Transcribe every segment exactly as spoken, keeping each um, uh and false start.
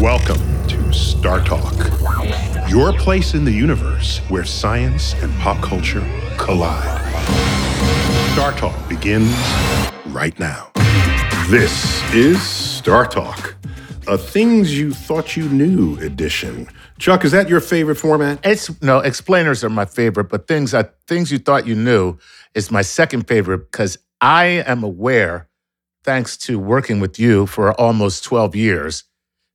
Welcome to StarTalk, your place in the universe where science and pop culture collide. StarTalk begins right now. This is StarTalk, a Things You Thought You Knew edition. Chuck, is that your favorite format? It's no, explainers are my favorite, but things I, things you thought you knew is my second favorite because I am aware, thanks to working with you for almost twelve years,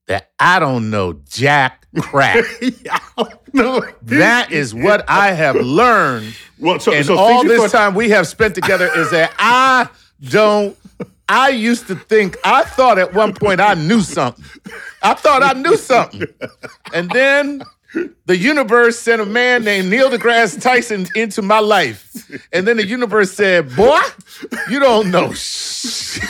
that I don't know jack crap. I don't know. That is what I have learned. Well, so, and so all this thought- time we have spent together is that I don't, I used to think, I thought at one point I knew something. I thought I knew something. And then the universe sent a man named Neil deGrasse Tyson into my life. And then the universe said, "Boy, you don't know shit.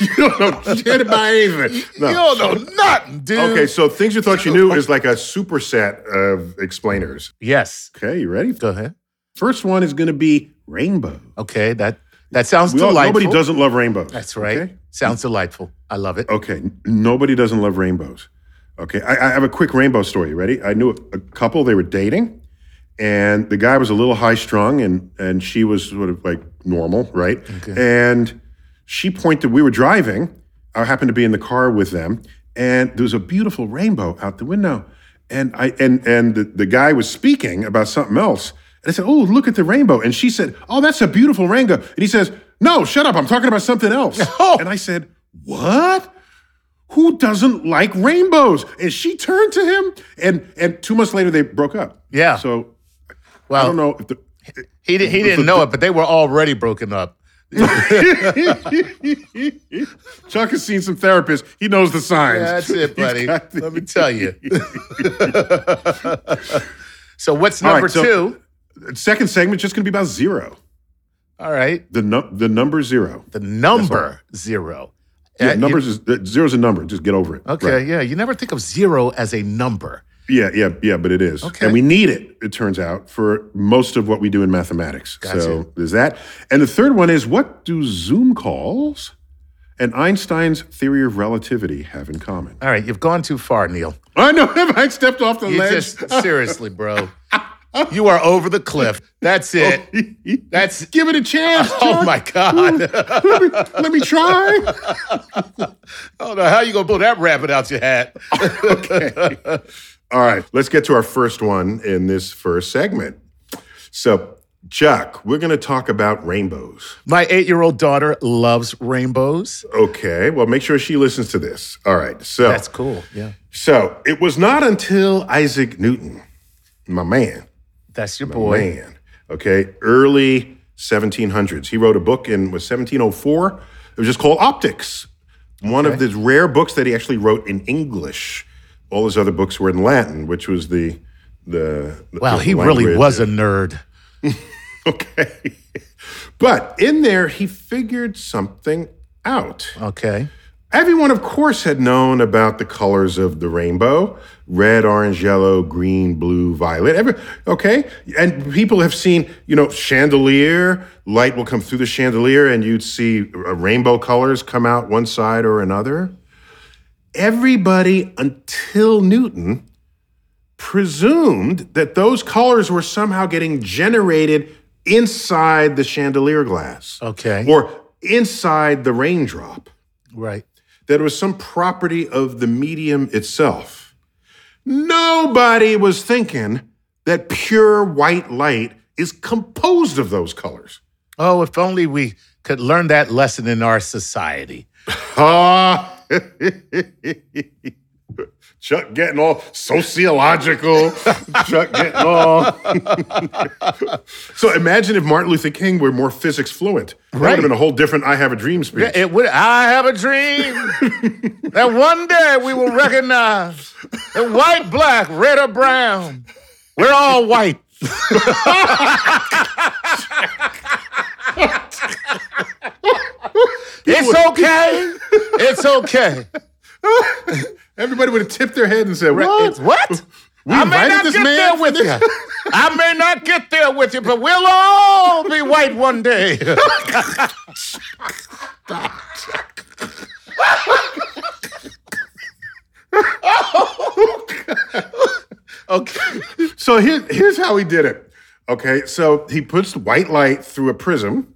You don't know shit about anything. No. You don't know nothing, dude." Okay, so Things You Thought You Knew is like a superset of explainers. Yes. Okay, you ready? Go ahead. First one is going to be rainbow. Okay, that that sounds we delightful. All, nobody doesn't love rainbows. That's right. Okay? Sounds delightful. I love it. Okay, nobody doesn't love rainbows. Okay, I, I have a quick rainbow story. Ready? I knew a, a couple. They were dating, and the guy was a little high-strung, and and she was sort of like normal, right? Okay. And she pointed. We were driving. I happened to be in the car with them, and there was a beautiful rainbow out the window. And I and and the, the guy was speaking about something else, and I said, "Oh, look at the rainbow!" And she said, "Oh, that's a beautiful rainbow." And he says, "No, shut up! I'm talking about something else." Oh. And I said, "What? Who doesn't like rainbows?" And she turned to him, and and two months later they broke up. Yeah. So, well, I don't know if the, he did, he didn't the, know it, but they were already broken up. Chuck has seen some therapists. He knows the signs. Yeah, that's it, buddy. The... Let me tell you. So what's number right, so two? Second segment just going to be about zero. All right. The nu- the number zero. The number zero. Yeah, uh, numbers you, is zero's a number. Just get over it. Okay, right. Yeah. You never think of zero as a number. Yeah, yeah, yeah, but it is. Okay. And we need it, it turns out, for most of what we do in mathematics. Gotcha. So there's that. And the third one is, what do Zoom calls and Einstein's theory of relativity have in common? All right, you've gone too far, Neil. I know. I stepped off the you ledge. Just, seriously, bro. You are over the cliff. That's it. Oh, That's give it a chance. Chuck. Oh my God! let, me, let me try. I don't know how you gonna pull that rabbit out your hat. Okay. All right. Let's get to our first one in this first segment. So, Chuck, we're gonna talk about rainbows. My eight-year-old daughter loves rainbows. Okay. Well, make sure she listens to this. All right. So that's cool. Yeah. So it was not until Isaac Newton, my man. That's your boy. Man. Okay, early seventeen hundreds. He wrote a book in was seventeen oh four. It was just called Optics. One okay. of the rare books that he actually wrote in English. All his other books were in Latin, which was the the. Wow, the he language. Really was a nerd. Okay, but in there he figured something out. Okay. Everyone, of course, had known about the colors of the rainbow, red, orange, yellow, green, blue, violet, every, okay? And people have seen, you know, chandelier, light will come through the chandelier and you'd see rainbow colors come out one side or another. Everybody, until Newton, presumed that those colors were somehow getting generated inside the chandelier glass. Okay. Or inside the raindrop. Right. That it was some property of the medium itself. Nobody was thinking that pure white light is composed of those colors. Oh, if only we could learn that lesson in our society. Ah. Chuck getting all sociological. Chuck getting all. So imagine if Martin Luther King were more physics fluent. That right. would have been a whole different I Have a Dream speech. It would. I have a dream that one day we will recognize that white, black, red, or brown, we're all white. It's okay. It's okay. Everybody would have tipped their head and said, what? What? We I may not get there with you. I may not get there with you, but we'll all be white one day. Okay. So here, here's how he did it. Okay, so he puts white light through a prism,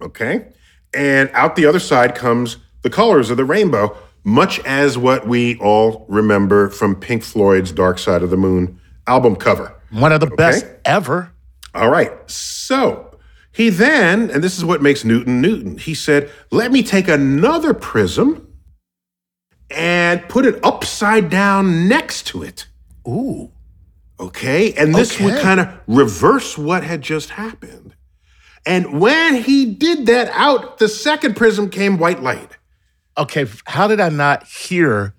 okay? And out the other side comes the colors of the rainbow, much as what we all remember from Pink Floyd's Dark Side of the Moon album cover. One of the okay? best ever. All right. So he then, and this is what makes Newton Newton, he said, let me take another prism and put it upside down next to it. Ooh. Okay. And this okay. would kind of reverse what had just happened. And when he did that, out the second prism came white light. Okay, how did I not hear?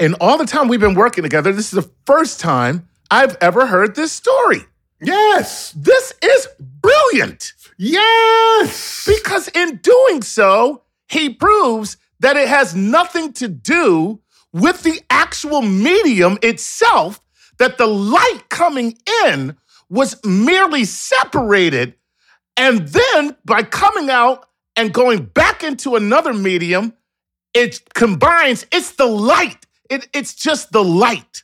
And all the time we've been working together, this is the first time I've ever heard this story. Yes. This is brilliant. Yes. Because in doing so, he proves that it has nothing to do with the actual medium itself, that the light coming in was merely separated. And then by coming out and going back into another medium, it combines, it's the light. It, it's just the light.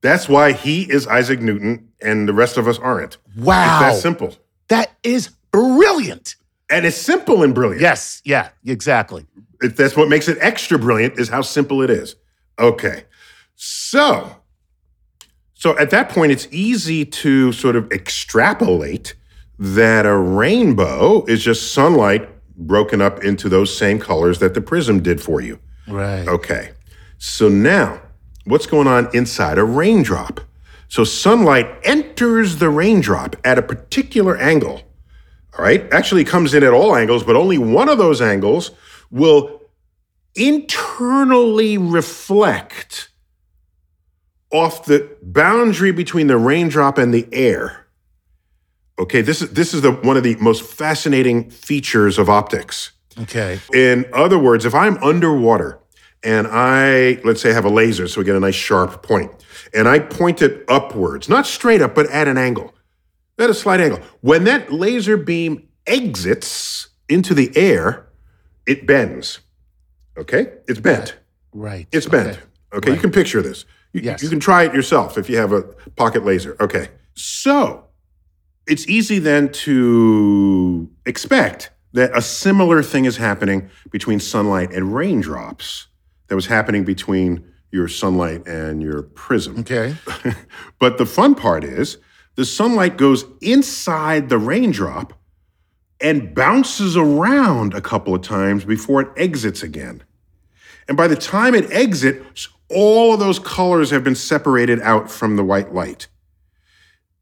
That's why he is Isaac Newton and the rest of us aren't. Wow. It's that simple. That is brilliant. And it's simple and brilliant. Yes, yeah, exactly. It, that's what makes it extra brilliant is how simple it is. Okay, so, so at that point, it's easy to sort of extrapolate that a rainbow is just sunlight broken up into those same colors that the prism did for you. Right. Okay. So now, what's going on inside a raindrop? So sunlight enters the raindrop at a particular angle. All right? Actually, it comes in at all angles, but only one of those angles will internally reflect off the boundary between the raindrop and the air. Okay, this is this is the one of the most fascinating features of optics. Okay. In other words, if I'm underwater and I, let's say, have a laser, so we get a nice sharp point, and I point it upwards, not straight up, but at an angle, at a slight angle. When that laser beam exits into the air, it bends. Okay? It's bent. Right. It's bent. Okay, okay? Right. You can picture this. You, yes. You can try it yourself if you have a pocket laser. Okay. So it's easy then to expect that a similar thing is happening between sunlight and raindrops that was happening between your sunlight and your prism. Okay. But the fun part is the sunlight goes inside the raindrop and bounces around a couple of times before it exits again. And by the time it exits, all of those colors have been separated out from the white light.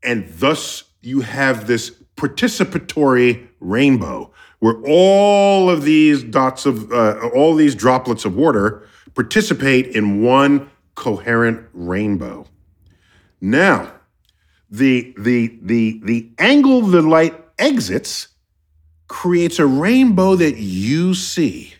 And thus, you have this participatory rainbow where all of these dots of, uh, all these droplets of water participate in one coherent rainbow. Now, the, the, the, the angle the light exits creates a rainbow that you see.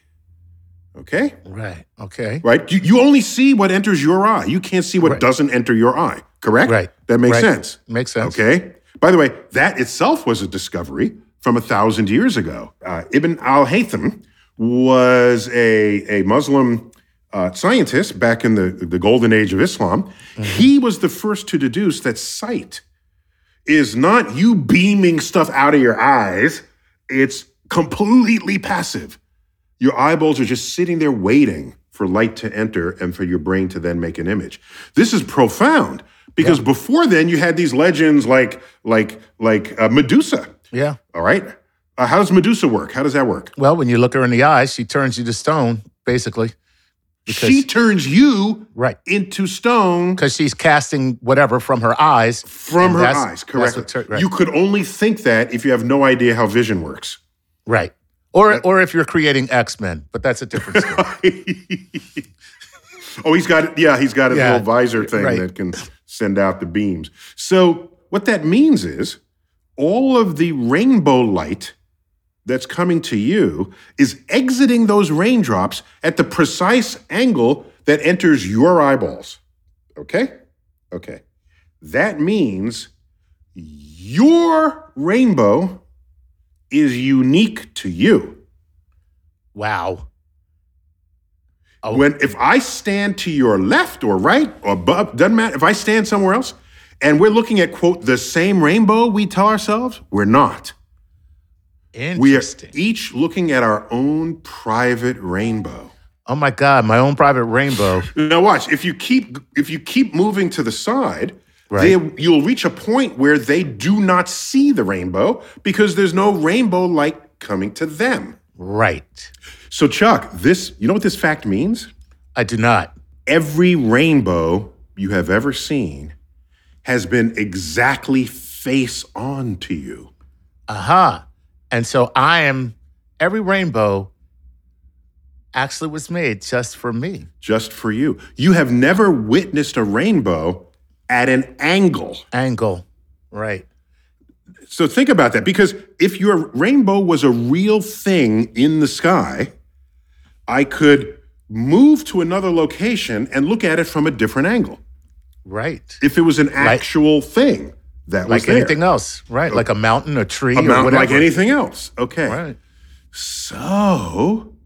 Okay? Right, okay. Right? You, you only see what enters your eye. You can't see what right. doesn't enter your eye, correct? Right. That makes right. sense. Makes sense. Okay? By the way, that itself was a discovery from a thousand years ago. Uh, Ibn al-Haytham was a, a Muslim uh, scientist back in the, the golden age of Islam. Mm-hmm. He was the first to deduce that sight is not you beaming stuff out of your eyes. It's completely passive. Your eyeballs are just sitting there waiting for light to enter and for your brain to then make an image. This is profound because yeah. before then you had these legends like like like uh, Medusa. Yeah. All right. Uh, how does Medusa work? How does that work? Well, when you look her in the eye, she turns you to stone, basically. Because, she turns you right. into stone. Because she's casting whatever from her eyes. From her eyes, correct. Tur- right. You could only think that if you have no idea how vision works. Right. Or that, or if you're creating X-Men, but that's a different story. oh, he's got, yeah, he's got his yeah, little visor thing right. that can send out the beams. So what that means is all of the rainbow light that's coming to you is exiting those raindrops at the precise angle that enters your eyeballs. Okay? Okay. That means your rainbow is unique to you. Wow. Oh. When if I stand to your left or right or above, doesn't matter, if I stand somewhere else and we're looking at, quote, the same rainbow we tell ourselves, we're not. We are each looking at our own private rainbow. Oh my God, my own private rainbow. Now watch, if you keep if you keep moving to the side, right. they, you'll reach a point where they do not see the rainbow because there's no rainbow light coming to them. Right. So Chuck, this you know what this fact means? I do not. Every rainbow you have ever seen has been exactly face on to you. Aha. Uh-huh. And so I am, every rainbow actually was made just for me. Just for you. You have never witnessed a rainbow at an angle. Angle, right. So think about that, because if your rainbow was a real thing in the sky, I could move to another location and look at it from a different angle. Right. If it was an actual right. thing. That like was anything else, right? Okay. Like a mountain, a tree, a mountain, or whatever. Like anything else, okay. Right. So,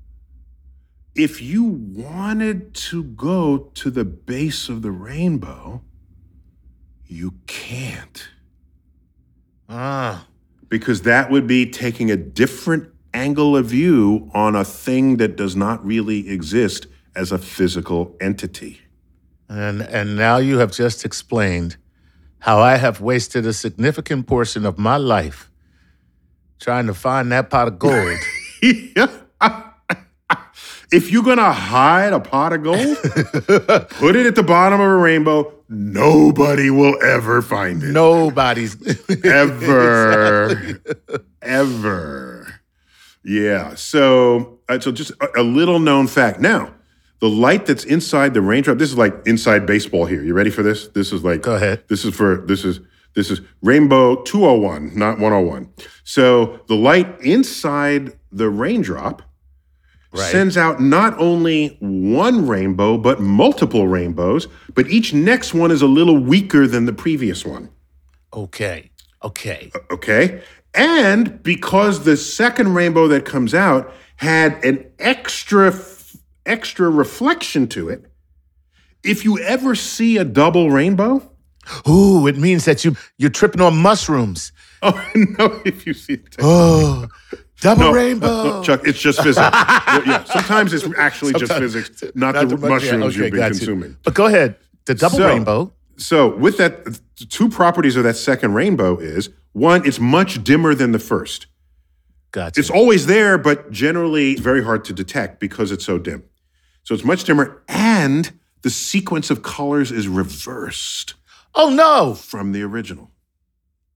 if you wanted to go to the base of the rainbow, you can't. Ah. Because that would be taking a different angle of view on a thing that does not really exist as a physical entity. And and now you have just explained how I have wasted a significant portion of my life trying to find that pot of gold. If you're going to hide a pot of gold, put it at the bottom of a rainbow. Nobody will ever find it. Nobody's. Ever. Exactly. Ever. Yeah. So, so just a, a little known fact. Now, the light that's inside the raindrop, this is like inside baseball here. You ready for this? This is like, go ahead. This is for, this is, this is rainbow two oh one, not one oh one. So the light inside the raindrop right. sends out not only one rainbow, but multiple rainbows, but each next one is a little weaker than the previous one. Okay. Okay. Okay. And because the second rainbow that comes out had an extra extra reflection to it. If you ever see a double rainbow, ooh, it means that you you're tripping on mushrooms. Oh no! If you see a double oh, double no, rainbow, uh, no, Chuck, it's just physics. yeah, yeah, sometimes it's actually sometimes, just physics, not, not the, the mushrooms yeah, okay, you've been consuming. You. But go ahead, the double so, rainbow. So with that, two properties of that second rainbow is one, it's much dimmer than the first. Gotcha. It's always there, but generally it's very hard to detect because it's so dim. So it's much dimmer, and the sequence of colors is reversed. Oh, no. From the original.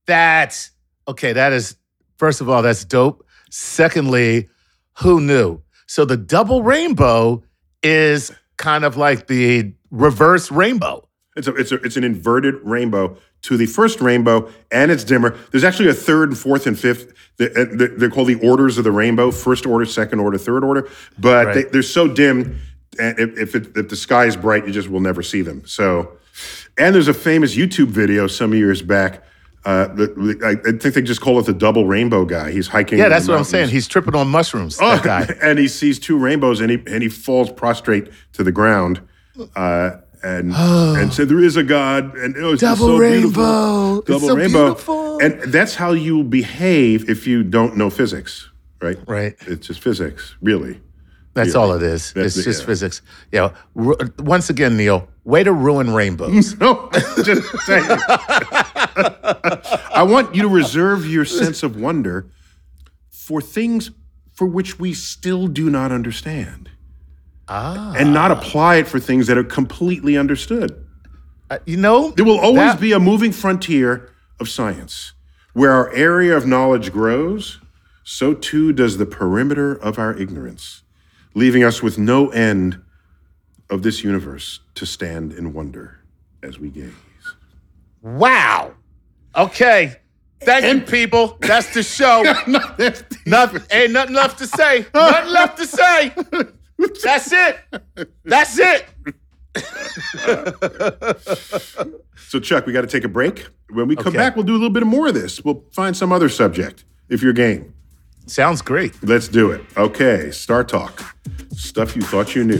That's, okay, that is, first of all, that's dope. Secondly, who knew? So the double rainbow is kind of like the reverse rainbow. It's a, it's a, it's an inverted rainbow to the first rainbow, and it's dimmer. There's actually a third and fourth and fifth. They're called the orders of the rainbow, first order, second order, third order. But right. they, they're so dim. And if, it, if the sky is bright, you just will never see them. So, and there's a famous YouTube video some years back. Uh, I think they just call it the double rainbow guy. He's hiking. Yeah, that's what mountains. I'm saying. He's tripping on mushrooms. Oh, that guy. And he sees two rainbows, and he and he falls prostrate to the ground. Uh, and and so there is a God. And oh, it's double so rainbow. Beautiful. Double it's so rainbow. Beautiful. And that's how you behave if you don't know physics. right? Right. It's just physics, really. That's really. all it is. That's it's the, just yeah. physics. Yeah. R- once again, Neil, way to ruin rainbows. No, just saying. I want you to reserve your sense of wonder for things for which we still do not understand. Ah. And not apply it for things that are completely understood. Uh, you know, there will always that- be a moving frontier of science. Where our area of knowledge grows, so too does the perimeter of our ignorance, leaving us with no end of this universe to stand in wonder as we gaze. Wow. Okay. Thank and, you, people. That's the show. nothing, ain't nothing left to say. Nothing left to say. That's it. That's it. So, Chuck, we got to take a break. When we come okay. back, we'll do a little bit more of this. We'll find some other subject if you're game. Sounds great. Let's do it. Okay, Star Talk. Stuff you thought you knew.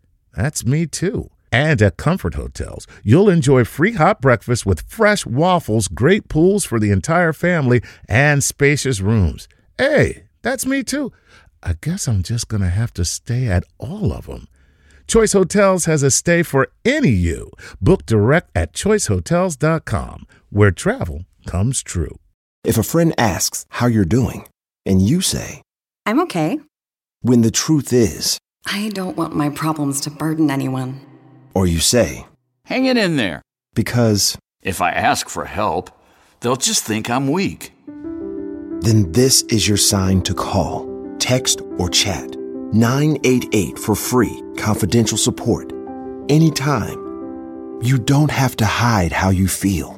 That's me too. And at Comfort Hotels, you'll enjoy free hot breakfast with fresh waffles, great pools for the entire family, and spacious rooms. Hey, that's me too. I guess I'm just going to have to stay at all of them. Choice Hotels has a stay for any you. Book direct at choice hotels dot com, where travel comes true. If a friend asks how you're doing, and you say, I'm okay. When the truth is, I don't want my problems to burden anyone. Or you say, hang it in there. Because if I ask for help, they'll just think I'm weak. Then this is your sign to call, text, or chat. nine eight eight for free, confidential support. Anytime. You don't have to hide how you feel.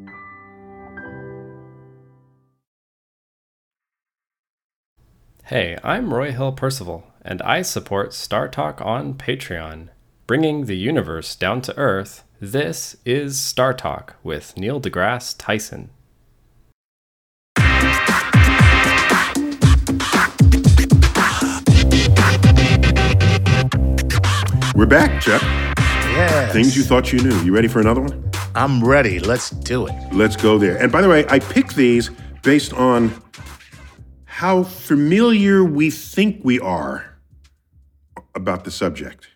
Hey, I'm Roy Hill Percival, and I support StarTalk on Patreon. Bringing the universe down to Earth, this is StarTalk with Neil deGrasse Tyson. We're back, Chuck. Yes. Things you thought you knew. You ready for another one? I'm ready. Let's do it. Let's go there. And by the way, I picked these based on how familiar we think we are about the subject,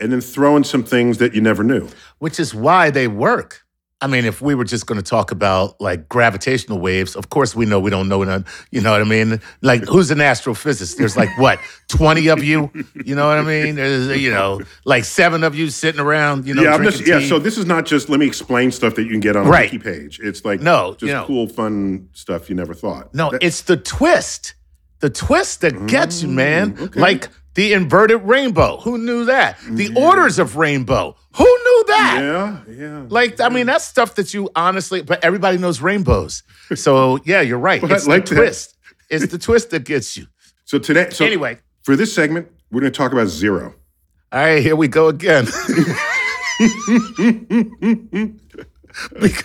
and then throw in some things that you never knew. Which is why they work. I mean, if we were just going to talk about, like, gravitational waves, of course we know we don't know none. You know what I mean? Like, who's an astrophysicist? There's, like, what, twenty of you? You know what I mean? There's, you know, like seven of you sitting around, you know, yeah, drinking just, yeah, tea. So this is not just, let me explain stuff that you can get on a right. wiki page. It's, like, no, just you know, cool, fun stuff you never thought. No, that- it's the twist. The twist that mm, gets you, man. Okay. Like, the inverted rainbow. Who knew that? The yeah. orders of rainbow. Who knew that? Yeah, yeah. Like, yeah. I mean, that's stuff that you honestly, but everybody knows rainbows. So, yeah, you're right. Well, it's like the that. twist. It's the twist that gets you. So today, so anyway, for this segment, we're going to talk about zero. All right, here we go again. Because,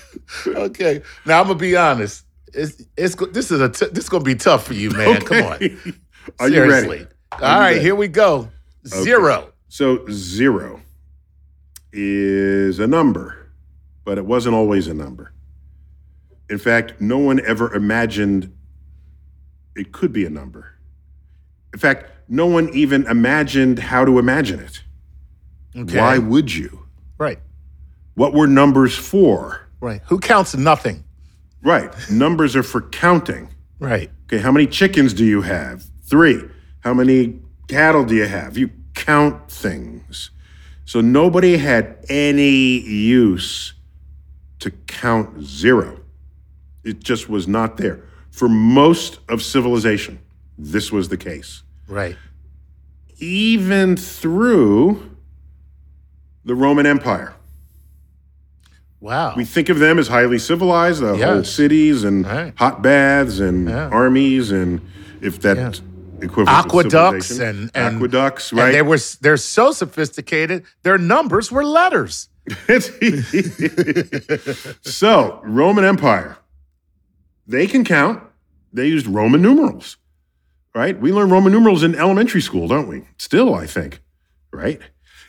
okay, now I'm gonna be honest. It's it's this is a t- this is gonna be tough for you, man. Okay. Come on. Are Seriously. you ready? Are All you right, ready? Here we go. Okay. Zero. So zero is a number, but it wasn't always a number. In fact, no one ever imagined it could be a number. In fact, no one even imagined how to imagine it. Okay. Why would you? Right. What were numbers for? Right. Who counts nothing? Right. Numbers are for counting. Right. Okay, how many chickens do you have? Three. How many cattle do you have? You count things. So nobody had any use to count zero. It just was not there. For most of civilization, this was the case. Right. Even through the Roman Empire. Wow. We think of them as highly civilized, the yes. whole cities and right. hot baths and yeah. armies and if that yeah. equivalent aqueducts and, and aqueducts, right? And they were they're so sophisticated, their numbers were letters. So, Roman Empire. They can count. They used Roman numerals, right? We learn Roman numerals in elementary school, don't we? Still, I think, right?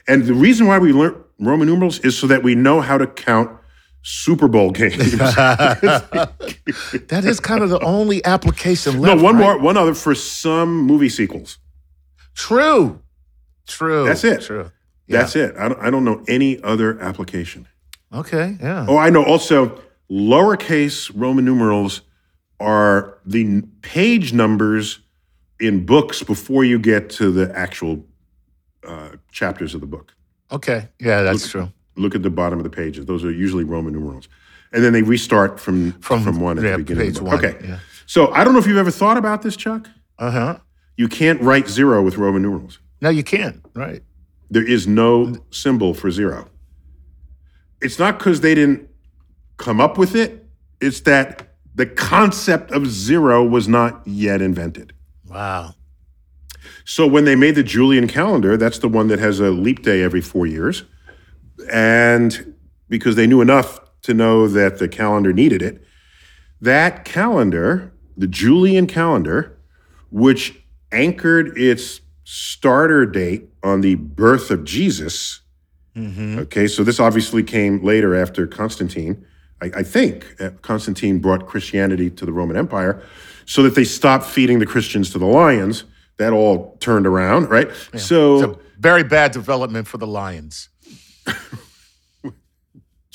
And the reason why we learn Roman numerals is so that we know how to count Super Bowl games. That is kind of the only application left. No, one right? more, one other for some movie sequels. True. True. That's it. True. Yeah. That's it. I don't, I don't know any other application. Okay, yeah. Oh, I know also lowercase Roman numerals are the page numbers in books before you get to the actual uh, chapters of the book. Okay. Yeah, that's look, true. Look at the bottom of the pages. Those are usually Roman numerals. And then they restart from from, from one at yeah, the beginning page of the book. One. Okay. Yeah. So I don't know if you've ever thought about this, Chuck. Uh-huh. You can't write zero with Roman numerals. No, you can't. Right. There is no symbol for zero. It's not because they didn't come up with it. It's that the concept of zero was not yet invented. Wow. So when they made the Julian calendar, that's the one that has a leap day every four years. And because they knew enough to know that the calendar needed it, that calendar, the Julian calendar, which anchored its starter date on the birth of Jesus. Mm-hmm. Okay, so this obviously came later after Constantine. I, I think Constantine brought Christianity to the Roman Empire so that they stopped feeding the Christians to the lions. That all turned around, right? Yeah. So it's a very bad development for the lions.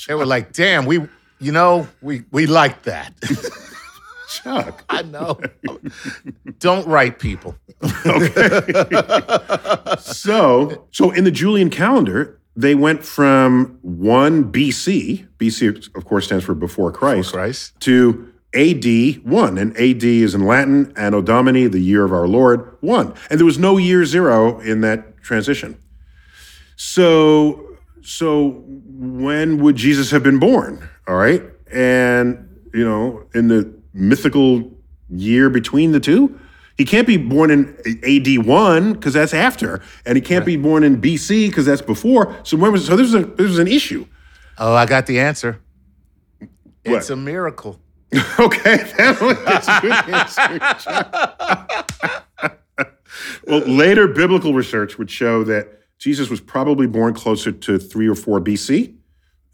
They were like, damn, we, you know, we we like that. Chuck. I know. Don't write people. Okay. so, so in the Julian calendar, they went from one B C, B C of course stands for before Christ, before Christ. to A D one, and A D is in Latin, Anno Domini, the year of our Lord, one. And there was no year zero in that transition. So, so when would Jesus have been born, all right? And, you know, in the mythical year between the two, he can't be born in A D one because that's after, and he can't right. be born in B C because that's before. So when was, so this was, a, this was an issue. Oh, I got the answer. What? It's a miracle. Okay, that was a good answer. Well, later biblical research would show that Jesus was probably born closer to three or four B C,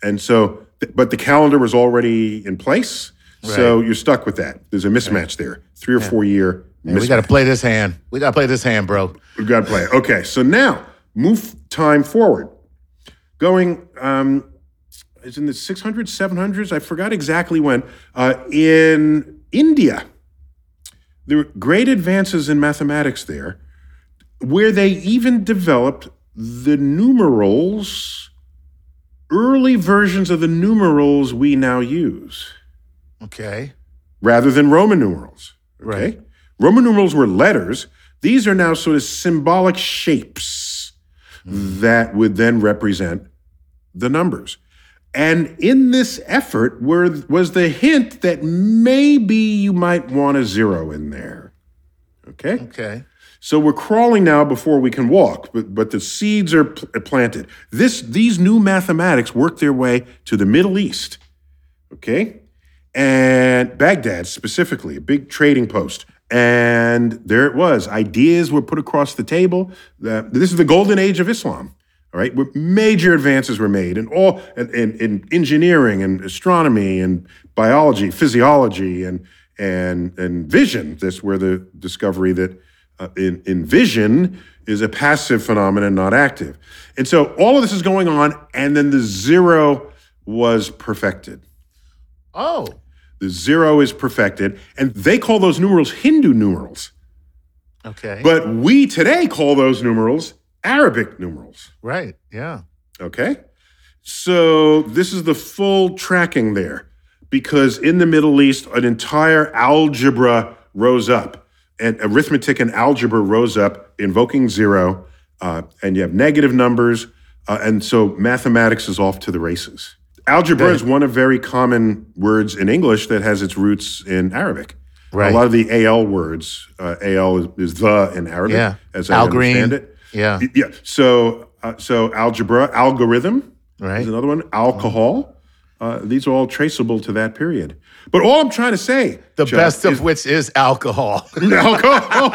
and so, but the calendar was already in place, right. so you're stuck with that. There's a mismatch there, three or yeah. four year mismatch. We got to play this hand. We got to play this hand, bro. We got to play it. Okay, so now move time forward, going. Um, It's in the six hundreds, seven hundreds, I forgot exactly when, uh, in India. There were great advances in mathematics there, where they even developed the numerals, early versions of the numerals we now use. Okay. Rather than Roman numerals. Okay? Right. Roman numerals were letters. These are now sort of symbolic shapes mm. that would then represent the numbers. And in this effort were, was the hint that maybe you might want a zero in there, okay? Okay. So we're crawling now before we can walk, but, but the seeds are pl- planted. This, these new mathematics worked their way to the Middle East, okay? And Baghdad specifically, a big trading post. And there it was. Ideas were put across the table. Uh, this is the golden age of Islam, all right? Where major advances were made in, all, in, in, in engineering and astronomy and biology, physiology, and, and, and vision. That's where the discovery that Uh, in, in vision is a passive phenomenon, not active. And so all of this is going on, and then the zero was perfected. Oh. The zero is perfected, and they call those numerals Hindu numerals. Okay. But we today call those numerals Arabic numerals. Right, yeah. Okay? So this is the full tracking there, because in the Middle East, an entire algebra rose up. And arithmetic and algebra rose up, invoking zero, uh, and you have negative numbers, uh, and so mathematics is off to the races. Algebra okay. is one of very common words in English that has its roots in Arabic. Right. A lot of the A L words, uh, A L is, is the in Arabic, yeah. as I Al understand Green. It. Yeah. Yeah. So, uh, so algebra, algorithm right. is another one. Alcohol. Uh, these are all traceable to that period. But all I'm trying to say, the Chuck, best of is, which is alcohol. Alcohol.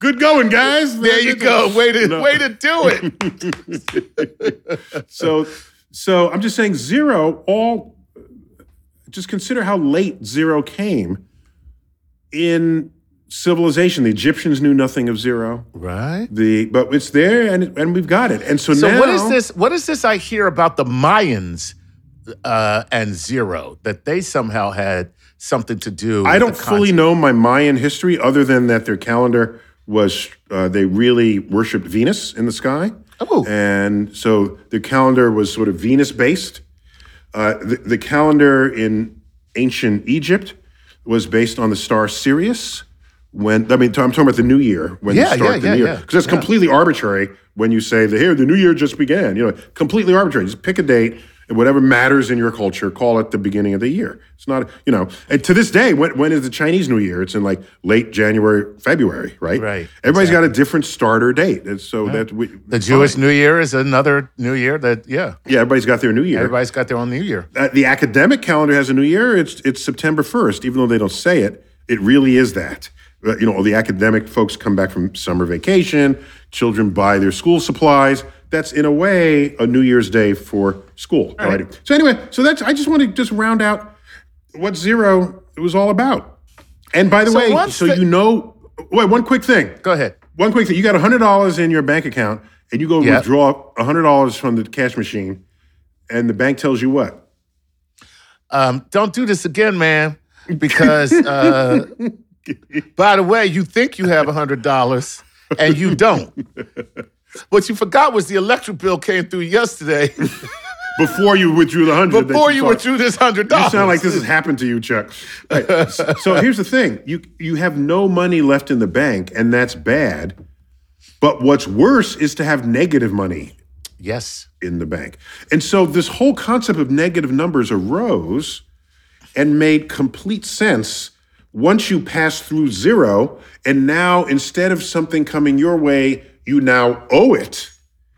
Good going, guys. There you go. Way to no. way to do it. so, so I'm just saying, zero. All. Just consider how late zero came in civilization. The Egyptians knew nothing of zero, right? The but it's there, and and we've got it. And so, so now, so what is this? What is this I hear about the Mayans uh, and zero? That they somehow had something to do. I with don't the fully know my Mayan history, other than that their calendar was uh, they really worshipped Venus in the sky. Oh, and so their calendar was sort of Venus based. Uh, the, the calendar in ancient Egypt was based on the star Sirius. When I mean, I'm talking about the new year when yeah, you start yeah, the yeah, new year because yeah. that's yeah. completely arbitrary. When you say the here, the new year just began. You know, completely arbitrary. Just pick a date and whatever matters in your culture, call it the beginning of the year. It's not, you know. And to this day, when when is the Chinese New Year? It's in like late January, February, right? Right. Everybody's exactly. got a different starter date, and so yeah. that we, the Jewish fine. New Year is another New Year. That yeah, yeah. Everybody's got their New Year. Everybody's got their own New Year. Uh, the academic calendar has a New Year. It's it's September first, even though they don't say it. It really is that. You know, all the academic folks come back from summer vacation, children buy their school supplies. That's, in a way, a New Year's Day for school. All right. Right? So anyway, so that's, I just want to just round out what zero was all about. And by the so way, so the- you know, wait, one quick thing. Go ahead. One quick thing. You got one hundred dollars in your bank account, and you go yep. withdraw one hundred dollars from the cash machine, and the bank tells you what? Um, don't do this again, man, because... Uh, By the way, you think you have one hundred dollars and you don't. What you forgot was the electric bill came through yesterday. Before you withdrew the one hundred dollars. Before you, you withdrew this one hundred dollars. You sound like this has happened to you, Chuck. Right. So here's the thing. You, you have no money left in the bank, and that's bad. But what's worse is to have negative money yes. in the bank. And so this whole concept of negative numbers arose and made complete sense once you pass through zero, and now instead of something coming your way, you now owe it.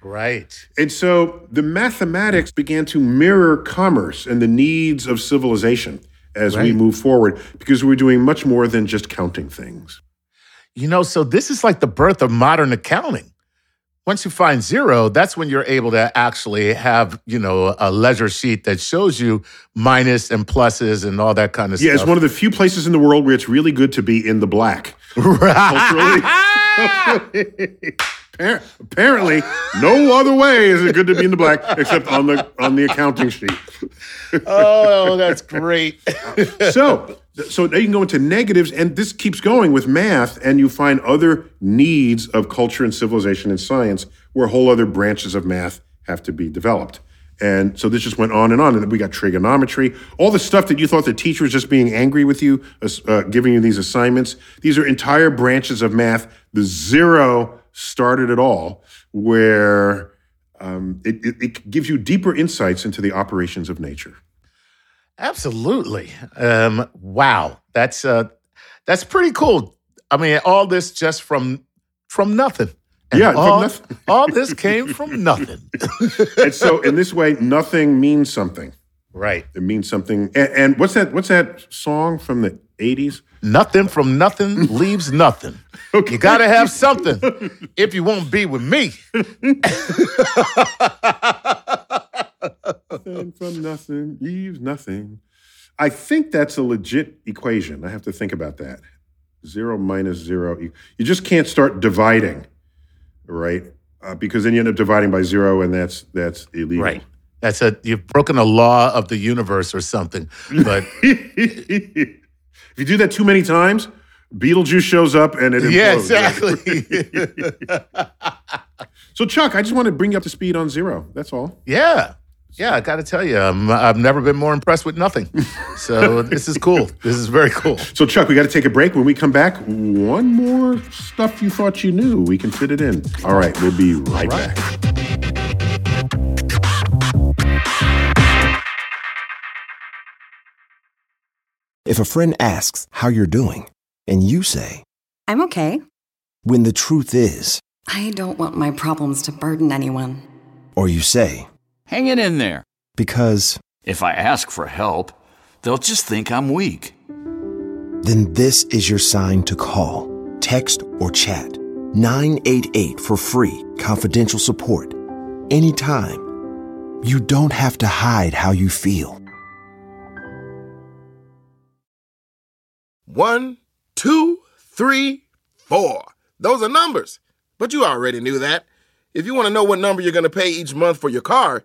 Right. And so the mathematics began to mirror commerce and the needs of civilization as right. we move forward, because we're doing much more than just counting things. You know, so this is like the birth of modern accounting. Once you find zero, that's when you're able to actually have, you know, a ledger sheet that shows you minus and pluses and all that kind of yeah, stuff. Yeah, it's one of the few places in the world where it's really good to be in the black. Right. Apparently, no other way is it good to be in the black except on the on the accounting sheet. Oh, that's great. So, so now you can go into negatives, and this keeps going with math, and you find other needs of culture and civilization and science where whole other branches of math have to be developed. And so this just went on and on, and we got trigonometry, all the stuff that you thought the teacher was just being angry with you, uh, giving you these assignments. These are entire branches of math. The zero started it all, where um, it, it, it gives you deeper insights into the operations of nature. Absolutely. Um, wow. That's uh, That's pretty cool. I mean, all this just from from nothing. And yeah, all, from nothing. All this came from nothing. And so, in this way, nothing means something. Right. It means something. And, and what's that? What's that song from the eighties? Nothing from nothing leaves nothing. Okay. You gotta have something if you won't be with me. Nothing from nothing leaves nothing. I think that's a legit equation. I have to think about that. Zero minus zero. You just can't start dividing, right? Uh, because then you end up dividing by zero, and that's that's illegal. Right. That's a you've broken a law of the universe or something. But if you do that too many times, Beetlejuice shows up and it implodes. Yeah, exactly. So, Chuck, I just want to bring you up to speed on zero. That's all. Yeah. Yeah, I got to tell you, I'm, I've never been more impressed with nothing. So this is cool. This is very cool. So, Chuck, we got to take a break. When we come back, one more stuff you thought you knew. We can fit it in. All right, we'll be right, right. back. If a friend asks how you're doing, and you say, I'm okay. When the truth is, I don't want my problems to burden anyone. Or you say, hang it in there. Because if I ask for help, they'll just think I'm weak. Then this is your sign to call, text, or chat. nine eight eight for free, confidential support. Anytime. You don't have to hide how you feel. One, two, three, four. Those are numbers. But you already knew that. If you want to know what number you're going to pay each month for your car,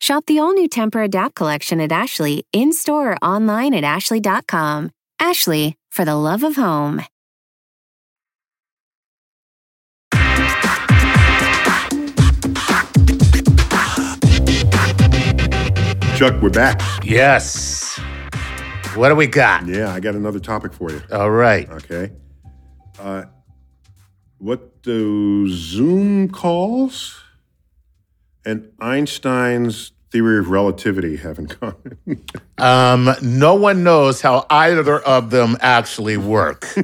Shop the all-new Tempur-Adapt collection at Ashley in-store or online at ashley dot com. Ashley, for the love of home. Chuck, we're back. Yes. What do we got? Yeah, I got another topic for you. All right. Okay. Uh, what do Zoom calls and Einstein's theory of relativity have in common? um, no one knows how either of them actually work. That's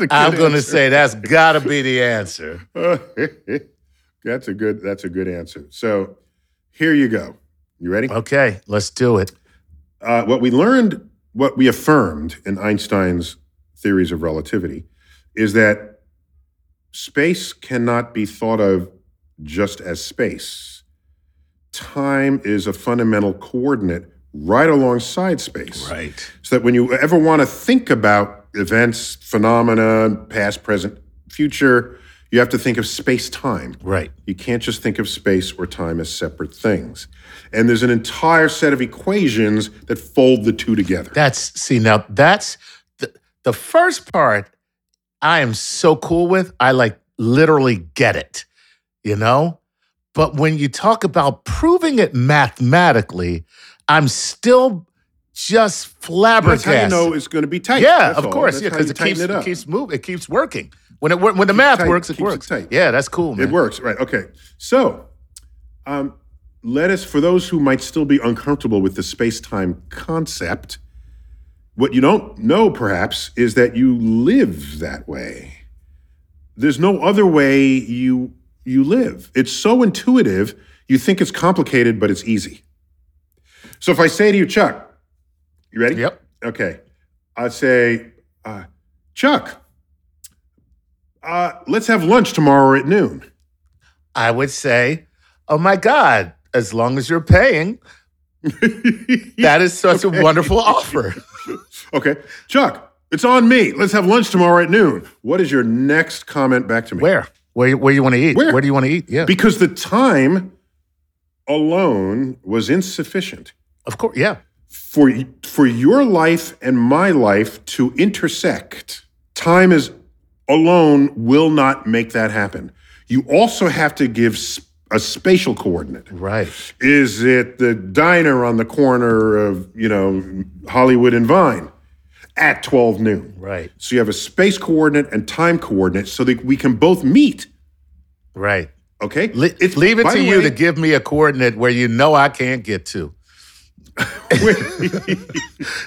a good I'm going to say that's got to be the answer. that's a good. That's a good answer. So. Here you go. You ready? Okay, let's do it. Uh, what we learned, what we affirmed in Einstein's theories of relativity is that space cannot be thought of just as space. Time is a fundamental coordinate right alongside space. Right. So that when you ever want to think about events, phenomena, past, present, future, you have to think of space-time. Right. You can't just think of space or time as separate things. And there's an entire set of equations that fold the two together. That's, see, now that's, the, the first part I am so cool with. I like literally get it, you know? But when you talk about proving it mathematically, I'm still just flabbergasted. That's how you know it's going to be tight. Yeah, that's of all. course. That's yeah, because it, keeps, it, it keeps moving. It keeps working. When it when the math tight, works, it works. It yeah, that's cool, man. It works, right? Okay. So, um, let us for those who might still be uncomfortable with the space-time concept. What you don't know, perhaps, is that you live that way. There's no other way you you live. It's so intuitive. You think it's complicated, but it's easy. So, if I say to you, Chuck, you ready? Yep. Okay. I'd say, uh, Chuck. Uh, let's have lunch tomorrow at noon. I would say, oh my God, as long as you're paying, that is such okay. a wonderful offer. Okay. Chuck, it's on me. Let's have lunch tomorrow at noon. What is your next comment back to me? Where? Where, where you want to eat? Where? Where do you want to eat? Yeah. Because the time alone was insufficient. Of course, yeah. for for your life and my life to intersect, time is alone will not make that happen. You also have to give a spatial coordinate. Right. Is it the diner on the corner of, you know, Hollywood and Vine at twelve noon? Right. So you have a space coordinate and time coordinate so that we can both meet. Right. Okay? Le- it's, leave it to you way, to give me a coordinate where you know I can't get to. Wait,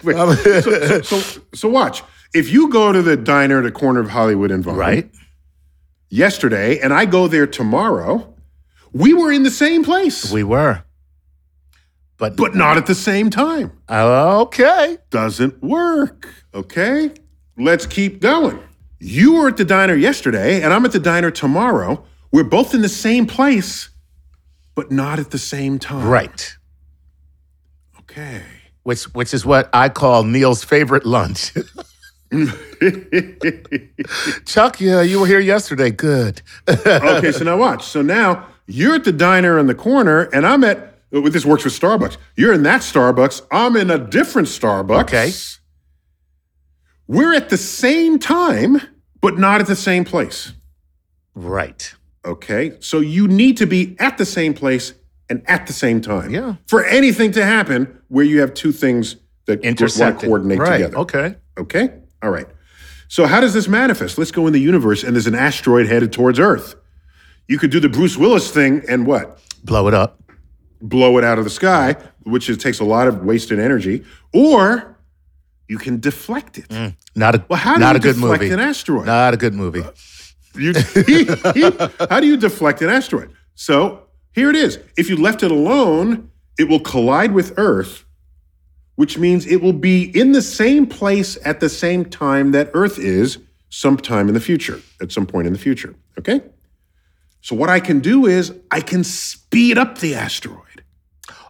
wait. So, so, so, so watch. If you go to the diner at the corner of Hollywood and Vine right. yesterday, and I go there tomorrow, we were in the same place. We were. But, but not at the same time. Okay. Doesn't work. Okay? Let's keep going. You were at the diner yesterday, and I'm at the diner tomorrow. We're both in the same place, but not at the same time. Right. Okay. Which which is what I call Neil's favorite lunch. Chuck, yeah, you were here yesterday. Good. Okay, so now watch. So now you're at the diner in the corner, and I'm at, this works with Starbucks. You're in that Starbucks. I'm in a different Starbucks. Okay. We're at the same time, but not at the same place. Right. Okay. So you need to be at the same place and at the same time. Yeah. For anything to happen where you have two things that want to coordinate right. together. Okay. Okay? All right. So how does this manifest? Let's go in the universe, and there's an asteroid headed towards Earth. You could do the Bruce Willis thing and what? Blow it up. Blow it out of the sky, which it takes a lot of wasted energy. Or you can deflect it. Mm, not a, well, how not do you a good movie. An asteroid? Not a good movie. Uh, you, how do you deflect an asteroid? So here it is. If you left it alone, it will collide with Earth, which means it will be in the same place at the same time that Earth is sometime in the future, at some point in the future, okay? So what I can do is I can speed up the asteroid.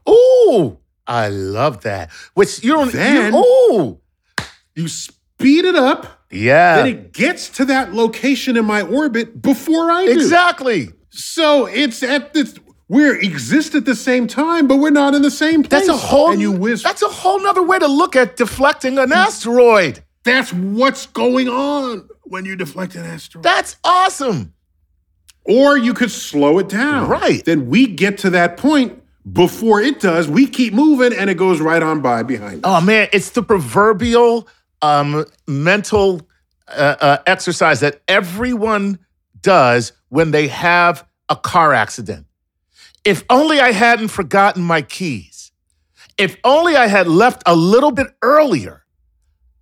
Oh, I love that. Which you don't, then, you, oh, you speed it up. Yeah. Then it gets to that location in my orbit before I do. Exactly. So it's at this, we exist at the same time, but we're not in the same place. That's a whole, and you whiz- that's a whole nother way to look at deflecting an asteroid. That's what's going on when you deflect an asteroid. That's awesome. Or you could slow it down. Right. Then we get to that point before it does. We keep moving, and it goes right on by behind us. Oh, man, it's the proverbial um, mental uh, uh, exercise that everyone does when they have a car accident. If only I hadn't forgotten my keys. If only I had left a little bit earlier,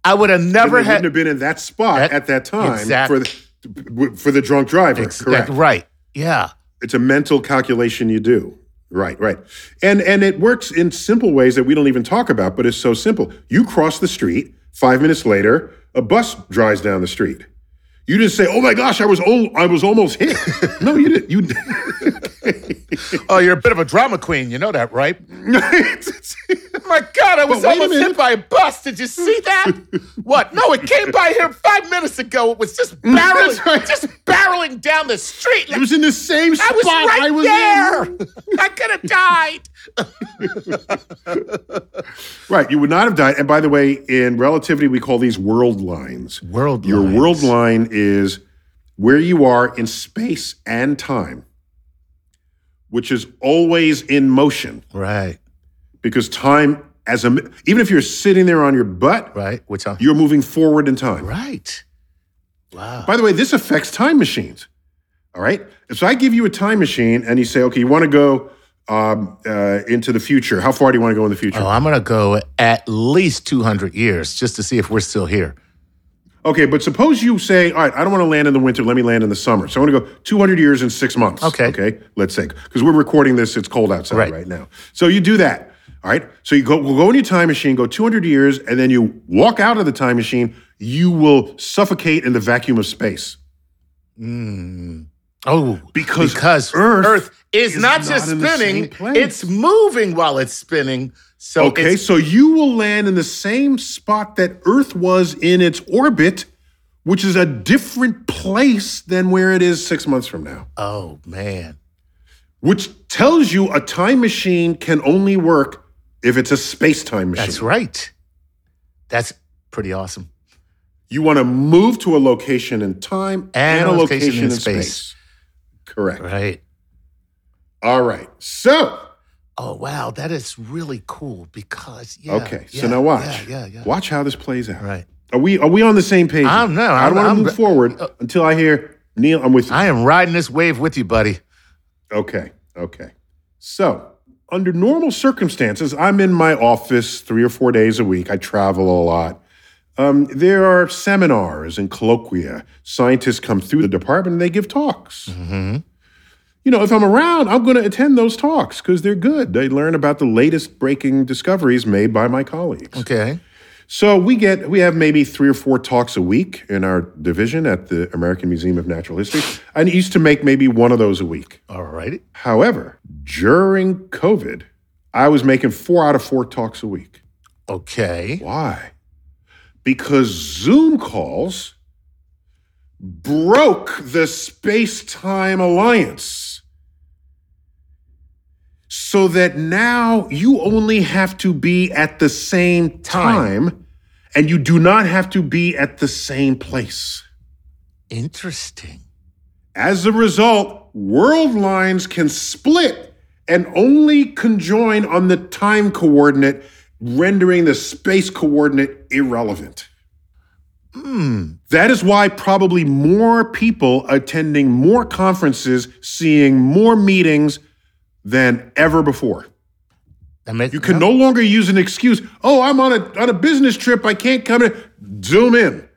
I would have never had. Wouldn't have been in that spot that, at that time exactly. for, the, for the drunk driver, Ex- correct? Right, yeah. It's a mental calculation you do. Right, right. And, and it works in simple ways that we don't even talk about, but it's so simple. You cross the street, five minutes later, a bus drives down the street. You didn't say, oh my gosh, I was old, I was almost hit. No, you didn't. You... oh, you're a bit of a drama queen. You know that, right? My God, I was almost hit by a bus. Did you see that? What? No, it came by here five minutes ago. It was just barreling, right. just barreling down the street. Like, it was in the same spot. I was right I was there. In. I could have died. Right, you would not have died. And by the way, in relativity, we call these world lines. World Your lines. Your world line is where you are in space and time, which is always in motion. Right. Because time, as a, even if you're sitting there on your butt, right, which you're moving forward in time. Right. Wow. By the way, this affects time machines. All right? So I give you a time machine, and you say, okay, you want to go um, uh, into the future. How far do you want to go in the future? Oh, I'm going to go at least two hundred years just to see if we're still here. Okay, but suppose you say, all right, I don't want to land in the winter. Let me land in the summer. So I want to go two hundred years in six months. Okay. Okay, let's say. Because we're recording this. It's cold outside right, right now. So you do that. All right, so you go, we'll go in your time machine, go two hundred years, and then you walk out of the time machine, you will suffocate in the vacuum of space. Mm. Oh, because, because Earth, Earth is, is not, not just spinning, it's moving while it's spinning. So okay, so you will land in the same spot that Earth was in its orbit, which is a different place than where it is six months from now. Oh, man. Which tells you a time machine can only work if it's a space-time machine. That's right. That's pretty awesome. You want to move to a location in time and, and a location, location in, in space. space. Correct. Right. All right. So. Oh, wow. That is really cool because, yeah. Okay. Yeah, so now watch. Yeah, yeah, yeah. Watch how this plays out. Right. Are we Are we on the same page? I don't know. I don't I'm, want to move I'm, forward uh, until I hear, Neil, I'm with you. I am riding this wave with you, buddy. Okay. Okay. So, under normal circumstances, I'm in my office three or four days a week. I travel a lot. Um, there are seminars and colloquia. Scientists come through the department and they give talks. Mm-hmm. You know, if I'm around, I'm going to attend those talks because they're good. They learn about the latest breaking discoveries made by my colleagues. Okay. So we get we have maybe three or four talks a week in our division at the American Museum of Natural History. I used to make maybe one of those a week. All right. However, during COVID, I was making four out of four talks a week. Okay. Why? Because Zoom calls broke the space-time alliance so that now you only have to be at the same time, time and you do not have to be at the same place. Interesting. As a result, world lines can split and only conjoin on the time coordinate, rendering the space coordinate irrelevant. Mm. That is why probably more people attending more conferences, seeing more meetings than ever before. Makes, you can no. no longer use an excuse, oh, I'm on a on a business trip, I can't come in. Zoom in.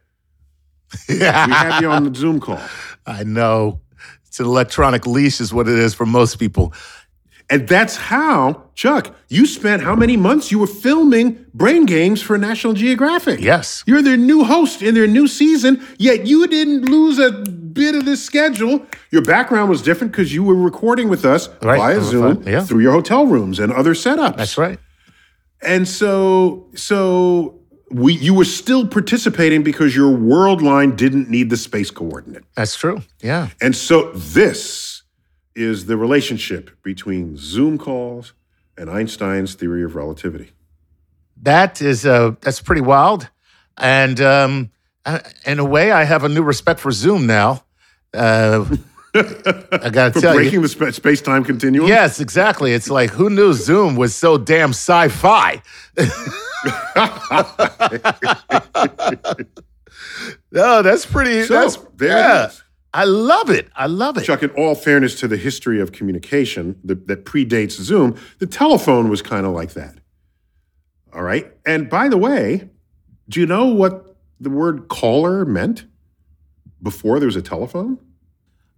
Yeah. We have you on the Zoom call. I know. It's an electronic leash is what it is for most people. And that's how, Chuck, you spent how many months you were filming Brain Games for National Geographic? Yes. You're their new host in their new season, yet you didn't lose a bit of this schedule. Your background was different because you were recording with us right. via Zoom yeah. through your hotel rooms and other setups. That's right. And so, so we you were still participating because your world line didn't need the space coordinate. That's true, yeah. And so this is the relationship between Zoom calls and Einstein's theory of relativity. That is uh, that's pretty wild. And um, I, in a way, I have a new respect for Zoom now. Uh, I got to tell you. For breaking the sp- space-time continuum? Yes, exactly. It's like, who knew Zoom was so damn sci-fi? No, that's pretty. So, that's, there yeah. it is. I love it. I love it. Chuck, in all fairness to the history of communication that, that predates Zoom, the telephone was kind of like that. All right? And by the way, do you know what the word caller meant before there was a telephone?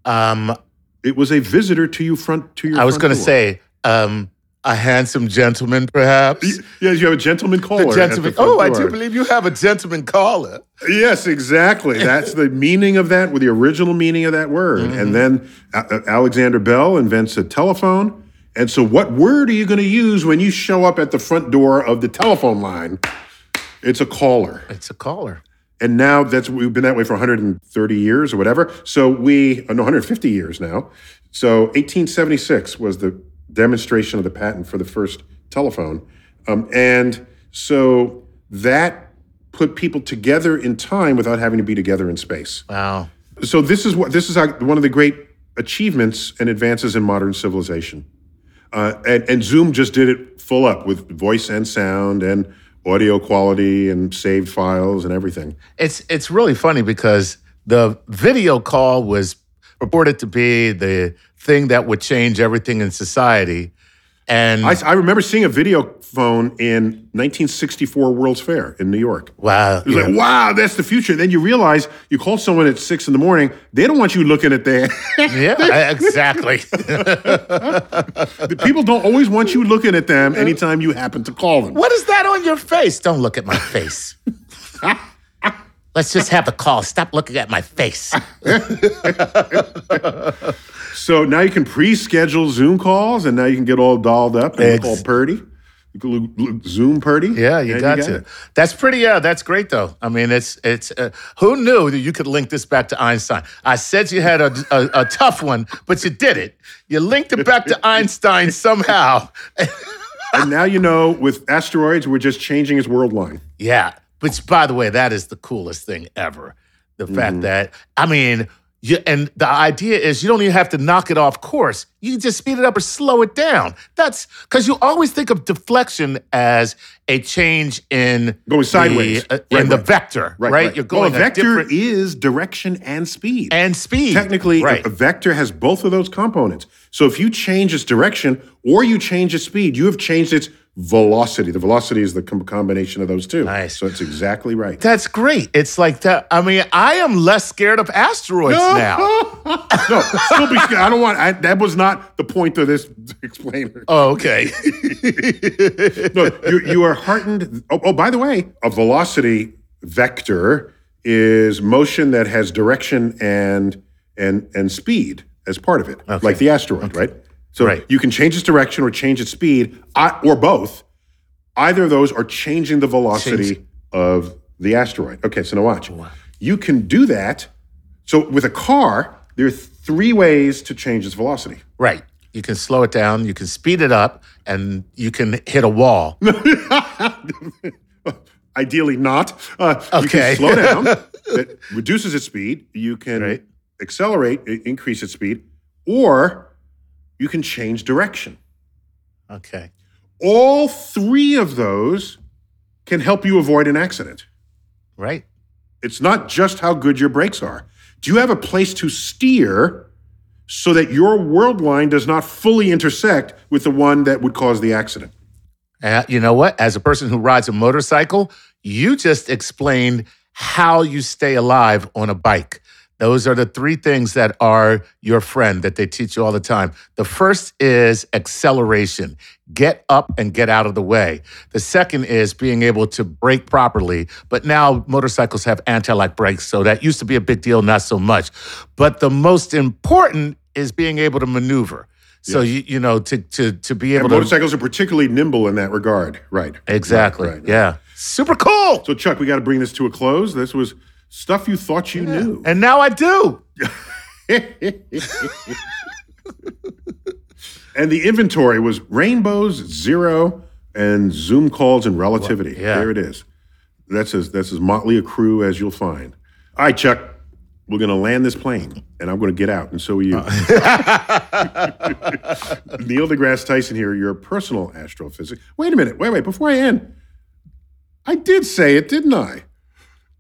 Um, it was a visitor to you front to your I was going to say, um, a handsome gentleman, perhaps. Yeah, you have a gentleman caller. A gentleman, oh, door. I do believe you have a gentleman caller. Yes, exactly. That's the meaning of that, with the original meaning of that word. Mm-hmm. And then uh, Alexander Bell invents a telephone. And so what word are you going to use when you show up at the front door of the telephone line? It's a caller. It's a caller. And now that's we've been that way for one hundred thirty years or whatever. So we, no, one hundred fifty years now. So eighteen seventy-six was the demonstration of the patent for the first telephone. Um, and so that put people together in time without having to be together in space. Wow. So this is what this is one of the great achievements and advances in modern civilization. Uh, and, and Zoom just did it full up with voice and sound and audio quality and saved files and everything. It's it's really funny because the video call was purported to be the thing that would change everything in society. And I, I remember seeing a video phone in nineteen sixty-four World's Fair in New York. Wow. It was yeah. like, wow, that's the future. And then you realize you call someone at six in the morning, they don't want you looking at their... yeah, exactly. The people don't always want you looking at them anytime you happen to call them. What is that on your face? Don't look at my face. Let's just have a call. Stop looking at my face. So now you can pre-schedule Zoom calls, and now you can get all dolled up and Ex- call Purdy. Zoom Purdy. Yeah, you got, you got to. It. That's pretty, yeah, that's great, though. I mean, it's, it's. Uh, who knew that you could link this back to Einstein? I said you had a, a, a tough one, but you did it. You linked it back to Einstein somehow. And now you know, with asteroids, we're just changing his world line. Yeah. Which, by the way, that is the coolest thing ever. The mm-hmm. fact that, I mean, you, and the idea is you don't even have to knock it off course. You can just speed it up or slow it down. That's because you always think of deflection as a change in going sideways the, uh, right, in right. the vector, right? right. right. You're going well, a vector different... is direction and speed. And speed. Technically, right. a, a vector has both of those components. So if you change its direction or you change its speed, you have changed its velocity. The velocity is the com- combination of those two. Nice. So it's exactly right. That's great. It's like that. I mean, I am less scared of asteroids no. now. no, still be scared. I don't want, I, that was not the point of this explainer. Oh, okay. no, you, you are heartened. Oh, oh, by the way, a velocity vector is motion that has direction and and and speed as part of it, okay. like the asteroid, okay. right? So right. you can change its direction or change its speed, or both. Either of those are changing the velocity change. of the asteroid. Okay, so now watch. Wow. You can do that. So with a car, there are three ways to change its velocity. Right. You can slow it down, you can speed it up, and you can hit a wall. Ideally not. Uh, okay. You can slow down. That reduces its speed. You can right. accelerate, increase its speed, or... you can change direction. Okay. All three of those can help you avoid an accident. Right. It's not just how good your brakes are. Do you have a place to steer so that your world line does not fully intersect with the one that would cause the accident? Uh, you know what? As a person who rides a motorcycle, you just explained how you stay alive on a bike. Those are the three things that are your friend that they teach you all the time. The first is acceleration. Get up and get out of the way. The second is being able to brake properly. But now motorcycles have anti-lock brakes, so that used to be a big deal, not so much. But the most important is being able to maneuver. So, yes. you you know, to to to be able and to... motorcycles are particularly nimble in that regard. Right. Exactly. Right, right, right. Yeah. Super cool. So, Chuck, we got to bring this to a close. This was... stuff you thought you yeah. knew. And now I do. And the inventory was rainbows, zero, and Zoom calls and relativity. Well, yeah. There it is. That's as, that's as motley a crew as you'll find. All right, Chuck, we're going to land this plane, and I'm going to get out, and so are you. Uh- Neil deGrasse Tyson here, your personal astrophysicist. Wait a minute. Wait, wait. Before I end, I did say it, didn't I?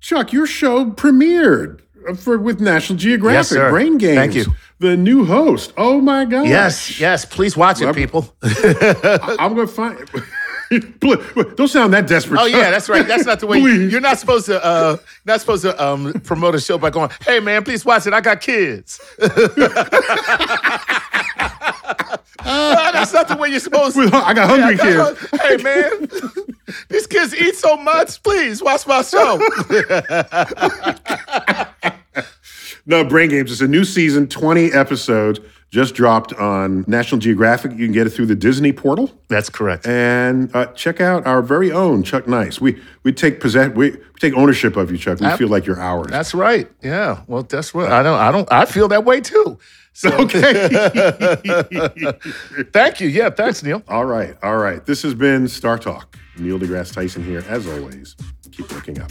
Chuck, your show premiered for with National Geographic, yes, sir. Brain Games. Thank you. The new host. Oh my gosh. Yes, yes. Please watch well, it, I'm, people. I'm going to find. Don't sound that desperate. Oh yeah, that's right. That's not the way. You're not supposed to. Uh, not supposed to um, promote a show by going, "Hey man, please watch it. I got kids." Uh, that's not the way you're supposed to. I got hungry yeah, I got, kids. Hey, man. These kids eat so much. Please, watch my show. No, Brain Games. It's a new season, twenty episodes, just dropped on National Geographic. You can get it through the Disney portal. That's correct. And uh, check out our very own Chuck Nice. We we take possess- we, we take ownership of you, Chuck. We I, feel like you're ours. That's right. Yeah. Well, that's what I don't I don't I feel that way too. So. Okay. Thank you. Yeah, thanks, Neil. All right. All right. This has been Star Talk. Neil deGrasse Tyson here. As always, keep looking up.